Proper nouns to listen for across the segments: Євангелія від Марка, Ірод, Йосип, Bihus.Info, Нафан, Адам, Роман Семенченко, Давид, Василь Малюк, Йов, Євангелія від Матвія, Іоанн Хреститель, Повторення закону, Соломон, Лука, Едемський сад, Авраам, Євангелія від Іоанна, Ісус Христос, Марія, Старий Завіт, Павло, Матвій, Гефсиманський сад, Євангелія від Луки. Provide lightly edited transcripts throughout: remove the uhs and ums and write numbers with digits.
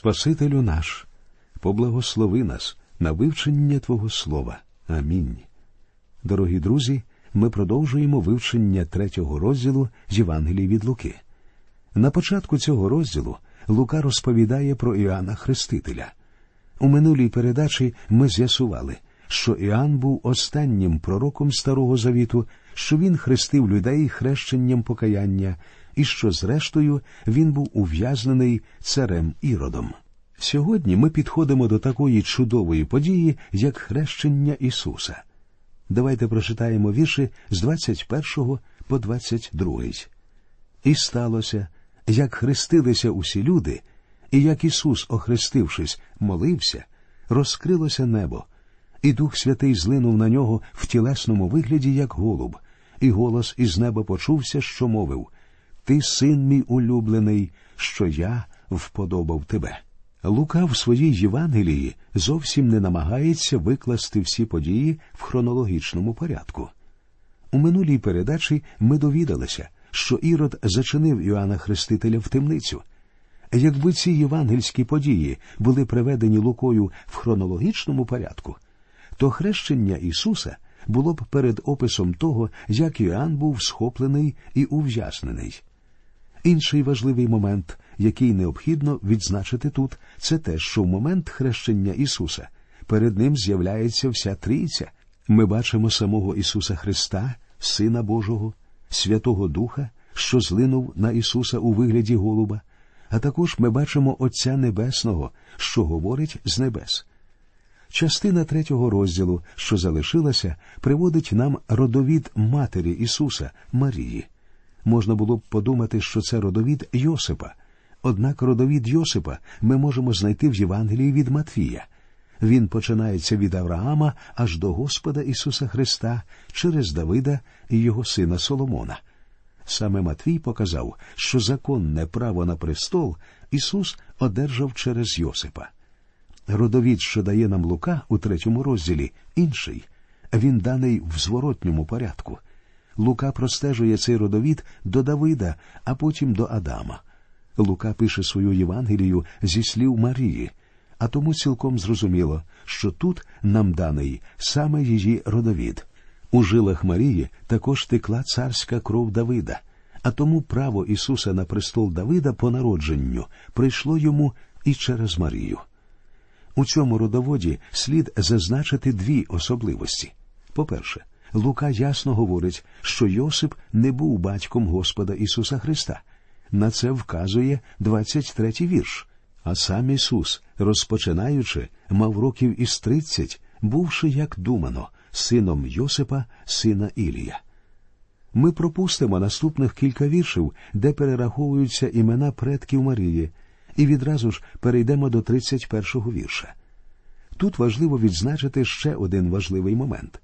Спасителю наш, поблагослови нас на вивчення Твого Слова. Амінь. Дорогі друзі, ми продовжуємо вивчення 3-го розділу з Євангелії від Луки. На початку цього розділу Лука розповідає про Іоанна Хрестителя. У минулій передачі ми з'ясували, що Іоанн був останнім пророком Старого Завіту, що він хрестив людей хрещенням покаяння, і що, зрештою, він був ув'язнений царем Іродом. Сьогодні ми підходимо до такої чудової події, як хрещення Ісуса. Давайте прочитаємо вірші з 21 по 22. «І сталося, як хрестилися усі люди, і як Ісус, охрестившись, молився, розкрилося небо, і Дух Святий злинув на нього в тілесному вигляді, як голуб, і голос із неба почувся, що мовив: «Ти, син мій улюблений, що я вподобав тебе». Лука в своїй Євангелії зовсім не намагається викласти всі події в хронологічному порядку. У минулій передачі ми довідалися, що Ірод зачинив Іоанна Хрестителя в темницю. Якби ці євангельські події були приведені Лукою в хронологічному порядку, то хрещення Ісуса було б перед описом того, як Іоанн був схоплений і ув'язнений. Інший важливий момент, який необхідно відзначити тут, це те, що в момент хрещення Ісуса перед ним з'являється вся Трійця. Ми бачимо самого Ісуса Христа, Сина Божого, Святого Духа, що злинув на Ісуса у вигляді голуба, а також ми бачимо Отця Небесного, що говорить з небес. Частина 3-го розділу, що залишилася, приводить нам родовід матері Ісуса, Марії. Можна було б подумати, що це родовід Йосипа. Однак родовід Йосипа ми можемо знайти в Євангелії від Матвія. Він починається від Авраама аж до Господа Ісуса Христа через Давида і його сина Соломона. Саме Матвій показав, що законне право на престол Ісус одержав через Йосипа. Родовід, що дає нам Лука у 3-му розділі, інший. Він даний в зворотньому порядку. Лука простежує цей родовід до Давида, а потім до Адама. Лука пише свою Євангелію зі слів Марії, а тому цілком зрозуміло, що тут нам даний саме її родовід. У жилах Марії також текла царська кров Давида, а тому право Ісуса на престол Давида по народженню прийшло йому і через Марію. У цьому родоводі слід зазначити дві особливості. По-перше, Лука ясно говорить, що Йосип не був батьком Господа Ісуса Христа. На це вказує 23-й вірш. А сам Ісус, розпочинаючи, мав років із 30, бувши, як думано, сином Йосипа, сина Ілія. Ми пропустимо наступних кілька віршів, де перераховуються імена предків Марії, і відразу ж перейдемо до 31-го вірша. Тут важливо відзначити ще один важливий момент.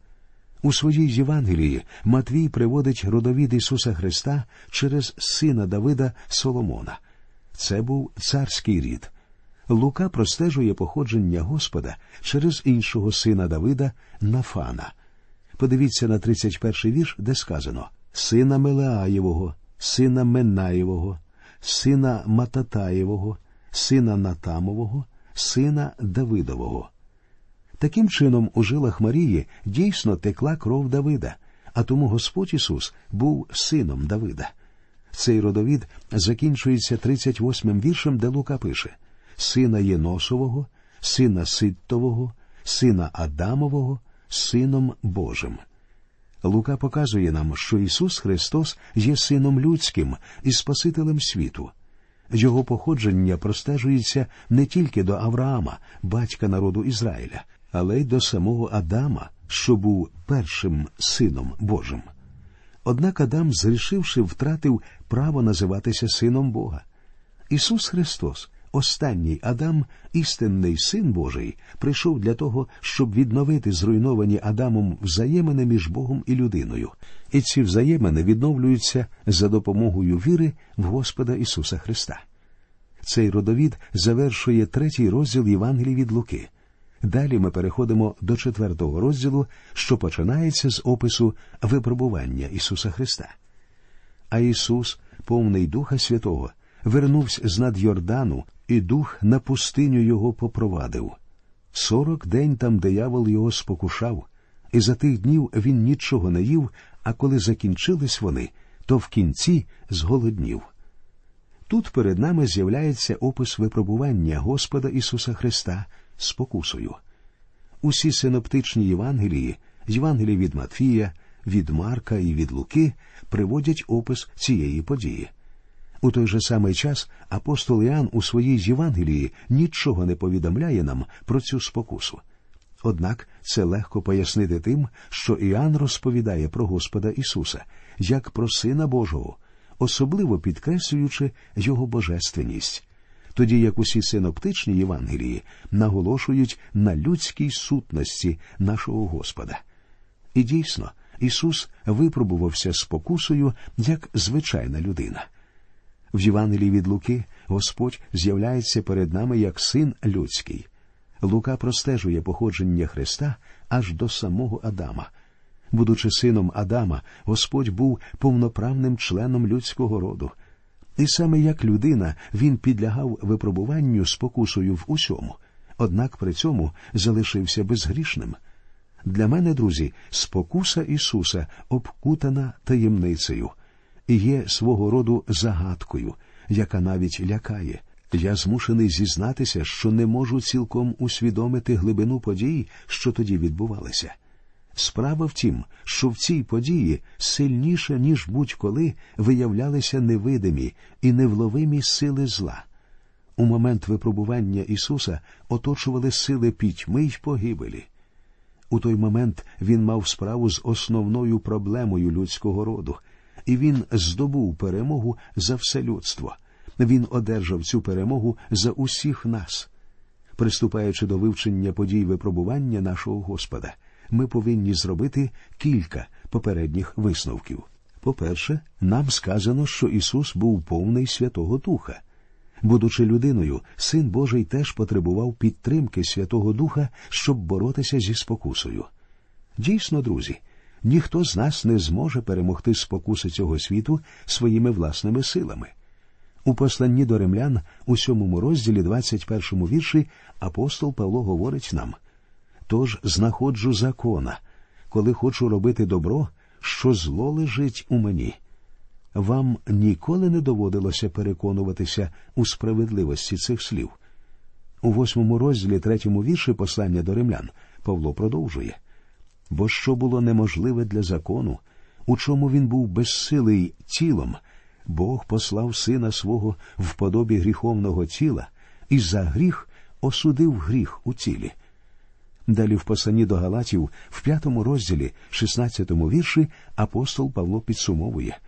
У своїй Євангелії Матвій приводить родовід Ісуса Христа через сина Давида Соломона. Це був царський рід. Лука простежує походження Господа через іншого сина Давида Нафана. Подивіться на 31-й вірш, де сказано: «Сина Мелеаєвого, сина Меннаєвого, сина Мататаєвого, сина Натамового, сина Давидового». Таким чином, у жилах Марії дійсно текла кров Давида, а тому Господь Ісус був сином Давида. Цей родовід закінчується 38-м віршем, де Лука пише: «Сина Єносового, сина Ситтового, сина Адамового, сином Божим». Лука показує нам, що Ісус Христос є сином людським і Спасителем світу. Його походження простежується не тільки до Авраама, батька народу Ізраїля, але й до самого Адама, що був першим сином Божим. Однак Адам, зрішивши, втратив право називатися сином Бога. Ісус Христос, останній Адам, істинний Син Божий, прийшов для того, щоб відновити зруйновані Адамом взаємини між Богом і людиною. І ці взаємини відновлюються за допомогою віри в Господа Ісуса Христа. Цей родовід завершує 3-й розділ Євангелії від Луки. Далі ми переходимо до 4-го розділу, що починається з опису випробування Ісуса Христа. «А Ісус, повний Духа Святого, вернувся знад Йордану, і дух на пустиню його попровадив. 40 день там диявол його спокушав, і за тих днів він нічого не їв, а коли закінчились вони, то в кінці зголоднів. Тут перед нами з'являється опис випробування Господа Ісуса Христа спокусою. Усі синоптичні Євангелії, Євангелії від Матвія, від Марка і від Луки, приводять опис цієї події. У той же самий час апостол Іоанн у своїй Євангелії нічого не повідомляє нам про цю спокусу. Однак це легко пояснити тим, що Іоанн розповідає про Господа Ісуса, як про Сина Божого, особливо підкреслюючи Його божественність, тоді як усі синоптичні Євангелії наголошують на людській сутності нашого Господа. І дійсно, Ісус випробувався спокусою як звичайна людина. В Євангелії від Луки Господь з'являється перед нами як Син людський. Лука простежує походження Христа аж до самого Адама. Будучи сином Адама, Господь був повноправним членом людського роду. І саме як людина він підлягав випробуванню спокусою в усьому, однак при цьому залишився безгрішним. Для мене, друзі, спокуса Ісуса обкутана таємницею і є свого роду загадкою, яка навіть лякає. Я змушений зізнатися, що не можу цілком усвідомити глибину подій, що тоді відбувалися. Справа в тім, що в цій події сильніше, ніж будь-коли, виявлялися невидимі і невловимі сили зла. У момент випробування Ісуса оточували сили пітьми й погибелі. У той момент він мав справу з основною проблемою людського роду, і він здобув перемогу за все людство. Він одержав цю перемогу за усіх нас. Приступаючи до вивчення подій випробування нашого Господа, ми повинні зробити кілька попередніх висновків. По-перше, нам сказано, що Ісус був повний Святого Духа. Будучи людиною, Син Божий теж потребував підтримки Святого Духа, щоб боротися зі спокусою. Дійсно, друзі, ніхто з нас не зможе перемогти спокуси цього світу своїми власними силами. У посланні до римлян у 7 розділі 21 вірші апостол Павло говорить нам: «Тож знаходжу закона, коли хочу робити добро, що зло лежить у мені». Вам ніколи не доводилося переконуватися у справедливості цих слів. У 8 розділі 3 вірші послання до римлян Павло продовжує: «Бо що було неможливе для закону, у чому він був безсилий тілом, Бог послав Сина Свого в подобі гріховного тіла, і за гріх осудив гріх у тілі». Далі в посланні до Галатів в 5 розділі 16 вірші апостол Павло підсумовує: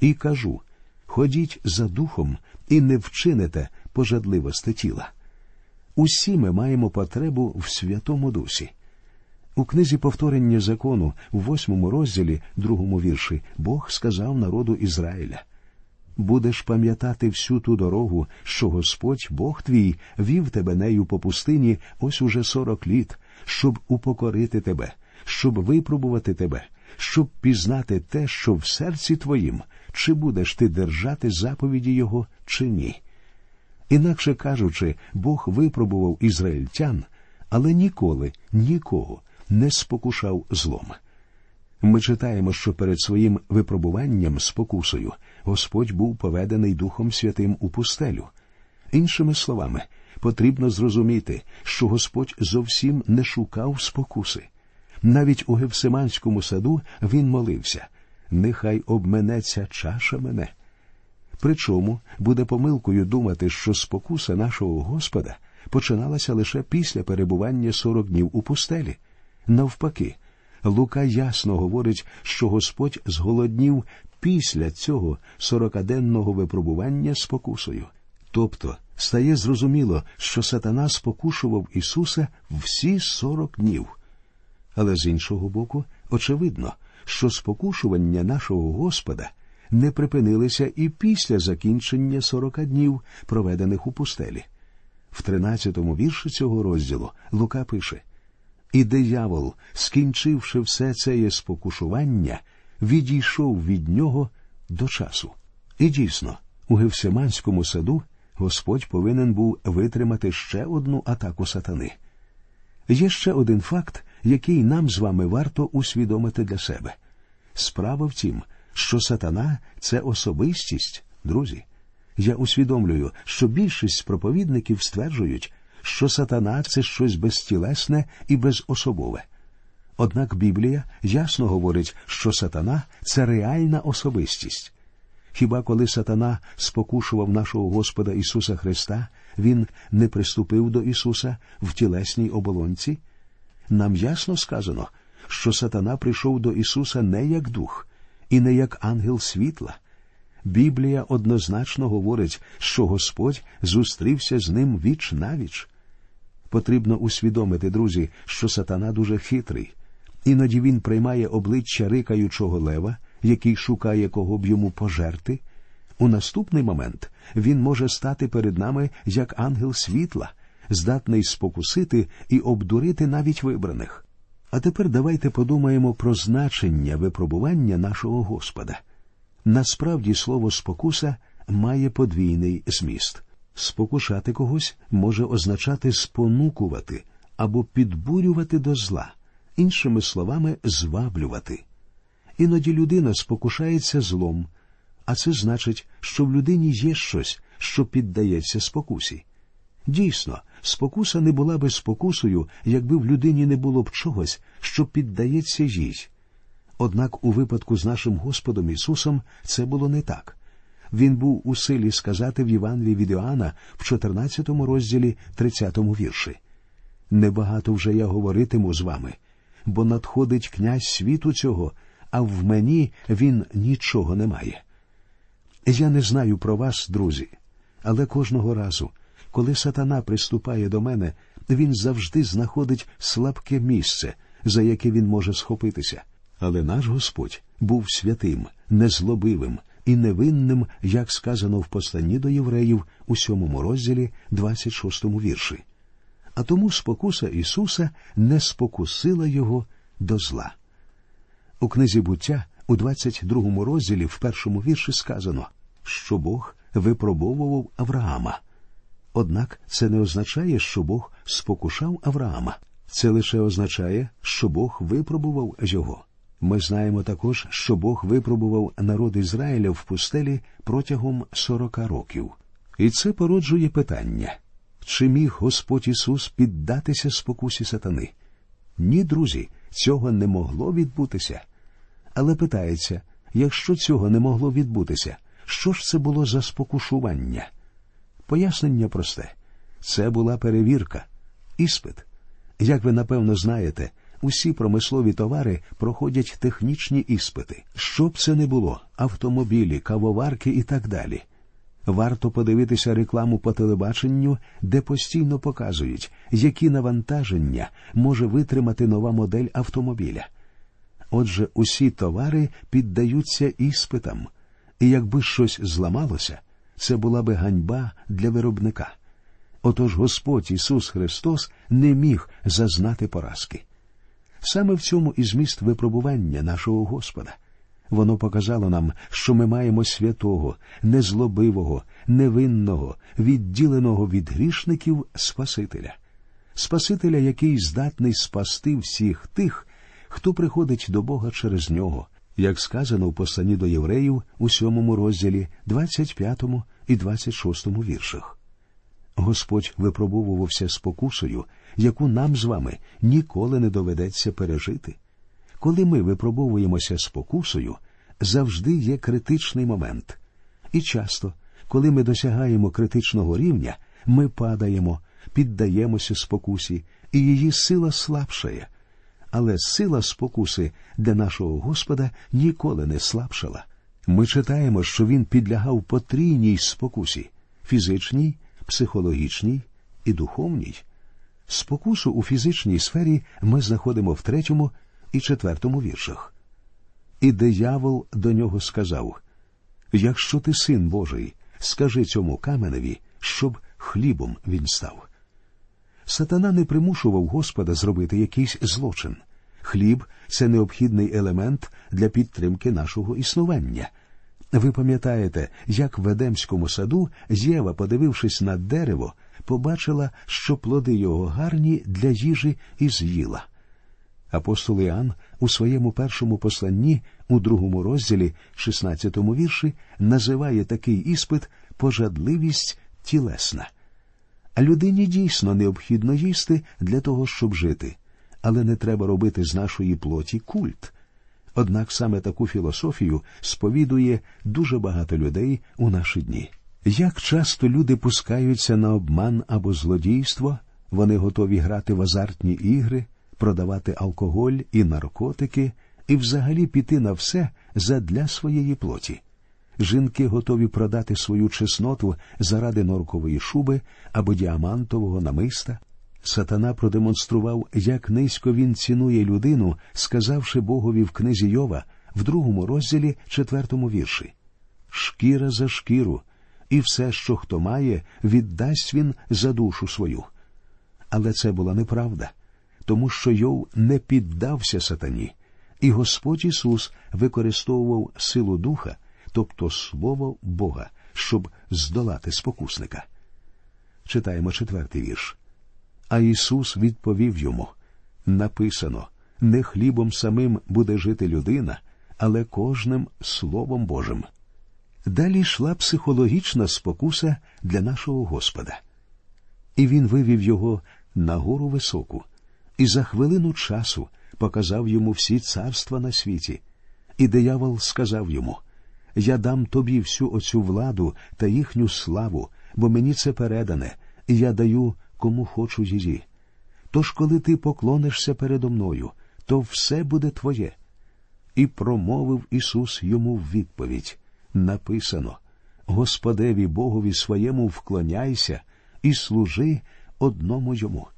«І кажу, ходіть за духом, і не вчините пожадливості тіла». Усі ми маємо потребу в Святому Дусі. У книзі «Повторення закону» в 8 розділі 2 вірші Бог сказав народу Ізраїля: «Будеш пам'ятати всю ту дорогу, що Господь, Бог твій, вів тебе нею по пустині ось уже 40 літ, щоб упокорити тебе, щоб випробувати тебе, щоб пізнати те, що в серці твоїм, чи будеш ти держати заповіді Його, чи ні». Інакше кажучи, Бог випробував ізраїльтян, але ніколи нікого не спокушав злом. Ми читаємо, що перед своїм випробуванням спокусою Господь був поведений Духом Святим у пустелю. Іншими словами, потрібно зрозуміти, що Господь зовсім не шукав спокуси. Навіть у Гефсиманському саду він молився: «Нехай обменеться чаша мене». Причому буде помилкою думати, що спокуса нашого Господа починалася лише після перебування 40 днів у пустелі. Навпаки, Лука ясно говорить, що Господь зголоднів після цього 40-денного випробування спокусою. Тобто, стає зрозуміло, що сатана спокушував Ісуса всі 40 днів. Але з іншого боку, очевидно, що спокушування нашого Господа не припинилися і після закінчення 40 днів, проведених у пустелі. В 13 вірші цього розділу Лука пише: «І диявол, скінчивши все це спокушування, відійшов від нього до часу». І дійсно, У Гефсиманському саду Господь повинен був витримати ще одну атаку сатани. Є ще один факт, який нам з вами варто усвідомити для себе. Справа в тім, що сатана – це особистість, друзі. Я усвідомлюю, що більшість проповідників стверджують, що сатана – це щось безтілесне і безособове. Однак Біблія ясно говорить, що сатана – це реальна особистість. Хіба коли сатана спокушував нашого Господа Ісуса Христа, він не приступив до Ісуса в тілесній оболонці? Нам ясно сказано, що сатана прийшов до Ісуса не як дух і не як ангел світла. Біблія однозначно говорить, що Господь зустрівся з ним віч-навіч. Потрібно усвідомити, друзі, що сатана дуже хитрий. Іноді він приймає обличчя рикаючого лева, який шукає, кого б йому пожерти. У наступний момент він може стати перед нами як ангел світла, здатний спокусити і обдурити навіть вибраних. А тепер давайте подумаємо про значення випробування нашого Господа. Насправді слово «спокуса» має подвійний зміст. Спокушати когось може означати спонукувати або підбурювати до зла, іншими словами, зваблювати. Іноді людина спокушається злом, а це значить, що в людині є щось, що піддається спокусі. Дійсно, спокуса не була би спокусою, якби в людині не було б чогось, що піддається їй. Однак у випадку з нашим Господом Ісусом це було не так. Він був у силі сказати в Євангелії від Іоанна в 14 розділі 30 вірші. «Небагато вже я говоритиму з вами, бо надходить князь світу цього, а в мені він нічого не має». Я не знаю про вас, друзі, але кожного разу, коли сатана приступає до мене, він завжди знаходить слабке місце, за яке він може схопитися. Але наш Господь був святим, незлобивим і невинним, як сказано в посланні до євреїв у 7 розділі 26 вірші. А тому спокуса Ісуса не спокусила його до зла. У книзі «Буття» у 22 розділі в 1 вірші сказано, що Бог випробовував Авраама. Однак це не означає, що Бог спокушав Авраама. Це лише означає, що Бог випробував його. Ми знаємо також, що Бог випробував народ Ізраїля в пустелі протягом 40 років. І це породжує питання. Чи міг Господь Ісус піддатися спокусі сатани? Ні, друзі, цього не могло відбутися. Але питається, якщо цього не могло відбутися, що ж це було за спокушування? Пояснення просте. Це була перевірка, іспит. Як ви, напевно, знаєте, усі промислові товари проходять технічні іспити. Що б це не було – автомобілі, кавоварки і так далі. Варто подивитися рекламу по телебаченню, де постійно показують, які навантаження може витримати нова модель автомобіля. Отже, усі товари піддаються іспитам. І якби щось зламалося, це була би ганьба для виробника. Отож Господь Ісус Христос не міг зазнати поразки. Саме в цьому і зміст випробування нашого Господа. Воно показало нам, що ми маємо святого, незлобивого, невинного, відділеного від грішників Спасителя. Спасителя, який здатний спасти всіх тих, хто приходить до Бога через нього, як сказано в посланні до євреїв у 7 розділі 25 і 26 віршах. Господь випробовувався спокусою, яку нам з вами ніколи не доведеться пережити. Коли ми випробовуємося спокусою, завжди є критичний момент. І часто, коли ми досягаємо критичного рівня, ми падаємо, піддаємося спокусі, і її сила слабшає. Але сила спокуси для нашого Господа ніколи не слабшала. Ми читаємо, що він підлягав потрійній спокусі – фізичній, психологічній і духовній. Спокусу у фізичній сфері ми знаходимо в 3 і 4 віршах. «І диявол до нього сказав, «Якщо ти син Божий, скажи цьому каменеві, щоб хлібом він став». Сатана не примушував Господа зробити якийсь злочин. Хліб – це необхідний елемент для підтримки нашого існування. Ви пам'ятаєте, як в Едемському саду Єва, подивившись на дерево, побачила, що плоди його гарні для їжі, і з'їла. Апостол Іоанн у своєму першому посланні, у 2 розділі, 16 вірші, називає такий іспит «пожадливість тілесна». Людині дійсно необхідно їсти для того, щоб жити, але не треба робити з нашої плоті культ. Однак саме таку філософію сповідує дуже багато людей у наші дні. Як часто люди пускаються на обман або злодійство, вони готові грати в азартні ігри, продавати алкоголь і наркотики, і взагалі піти на все задля своєї плоті. Жінки готові продати свою чесноту заради норкової шуби або діамантового намиста. Сатана продемонстрував, як низько він цінує людину, сказавши Богові в книзі Йова в 2 розділі 4 вірші. «Шкіра за шкіру, і все, що хто має, віддасть він за душу свою». Але це була неправда, тому що Йов не піддався сатані, і Господь Ісус використовував силу Духа, тобто Слово Бога, щоб здолати спокусника. Читаємо 4 вірш. А Ісус відповів йому, написано, не хлібом самим буде жити людина, але кожним Словом Божим. Далі йшла психологічна спокуса для нашого Господа. І Він вивів його на гору високу, і за хвилину часу показав йому всі царства на світі. І диявол сказав йому, я дам тобі всю оцю владу та їхню славу, бо мені це передане, і я даю кому хочу її. Тож, коли ти поклонишся передо мною, то все буде твоє. І промовив Ісус йому в відповідь. Написано, Господеві Богові своєму вклоняйся і служи одному йому.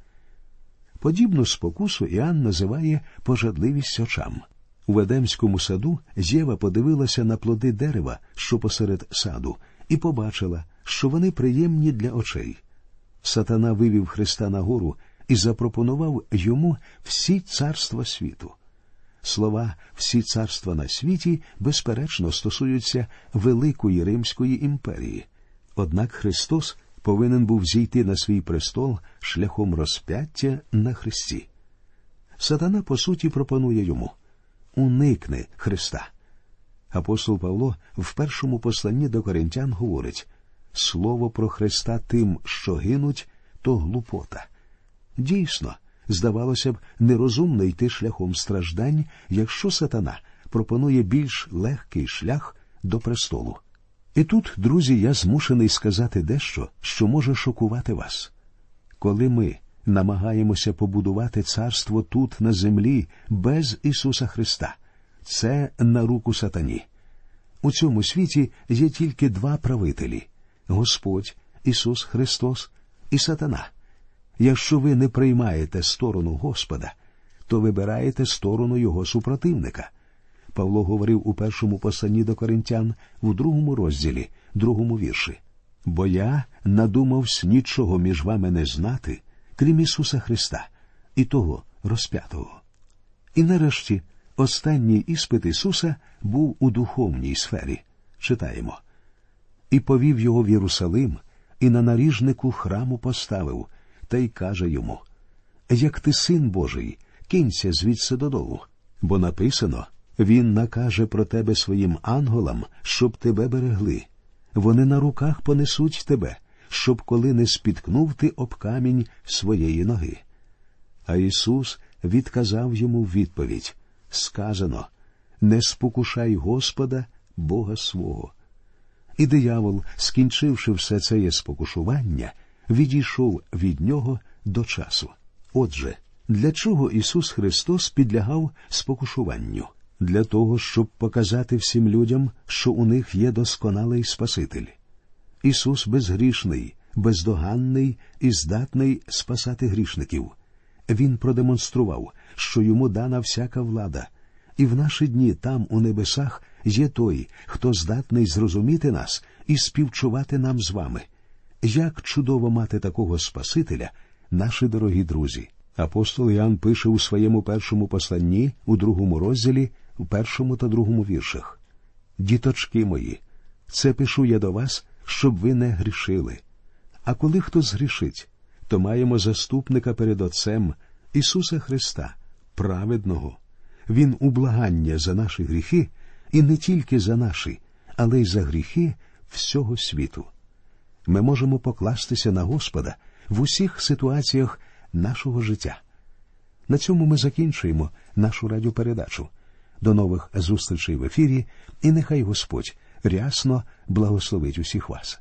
Подібну спокусу Іоанн називає пожадливість очам. У Едемському саду Єва подивилася на плоди дерева, що посеред саду, і побачила, що вони приємні для очей. Сатана вивів Христа на гору і запропонував йому всі царства світу. Слова «всі царства на світі» безперечно стосуються Великої Римської імперії. Однак Христос повинен був зійти на свій престол шляхом розп'яття на хресті. Сатана, по суті, пропонує йому «уникни Христа». Апостол Павло в першому посланні до Коринтян говорить «Слово про Христа тим, що гинуть, то глупота». Дійсно, здавалося б, нерозумно йти шляхом страждань, якщо сатана пропонує більш легкий шлях до престолу. І тут, друзі, я змушений сказати дещо, що може шокувати вас. Коли ми намагаємося побудувати царство тут, на землі, без Ісуса Христа, це на руку сатані. У цьому світі є тільки 2 правителі – Господь, Ісус Христос і сатана. Якщо ви не приймаєте сторону Господа, то вибираєте сторону Його супротивника. Павло говорив у першому посланні до Коринтян у 2 розділі, 2 вірші. «Бо я надумавсь нічого між вами не знати, крім Ісуса Христа і того розп'ятого». І нарешті, останній іспит Ісуса був у духовній сфері. Читаємо. І повів його в Єрусалим, і на наріжнику храму поставив, та й каже йому, «Як ти син Божий, кинься звідси додолу, бо написано, він накаже про тебе своїм анголам, щоб тебе берегли. Вони на руках понесуть тебе, щоб коли не спіткнув ти об камінь своєї ноги». А Ісус відказав йому в відповідь, сказано, «Не спокушай Господа, Бога свого». І диявол, скінчивши все це спокушування, відійшов від нього до часу. Отже, для чого Ісус Христос підлягав спокушуванню? Для того, щоб показати всім людям, що у них є досконалий Спаситель. Ісус безгрішний, бездоганний і здатний спасати грішників. Він продемонстрував, що йому дана всяка влада, і в наші дні там, у небесах, є той, хто здатний зрозуміти нас і співчувати нам з вами. Як чудово мати такого Спасителя, наші дорогі друзі! Апостол Іоанн пише у своєму першому посланні, у 2 розділі, у 1 та 2 віршах. «Діточки мої, Це пишу я до вас, щоб ви не грішили. А коли хто згрішить, то маємо заступника перед Отцем, Ісуса Христа, праведного. Він ублагання за наші гріхи, і не тільки за наші, але й за гріхи всього світу. Ми можемо покластися на Господа в усіх ситуаціях нашого життя. На цьому ми закінчуємо нашу радіопередачу. До нових зустрічей в ефірі, і нехай Господь рясно благословить усіх вас.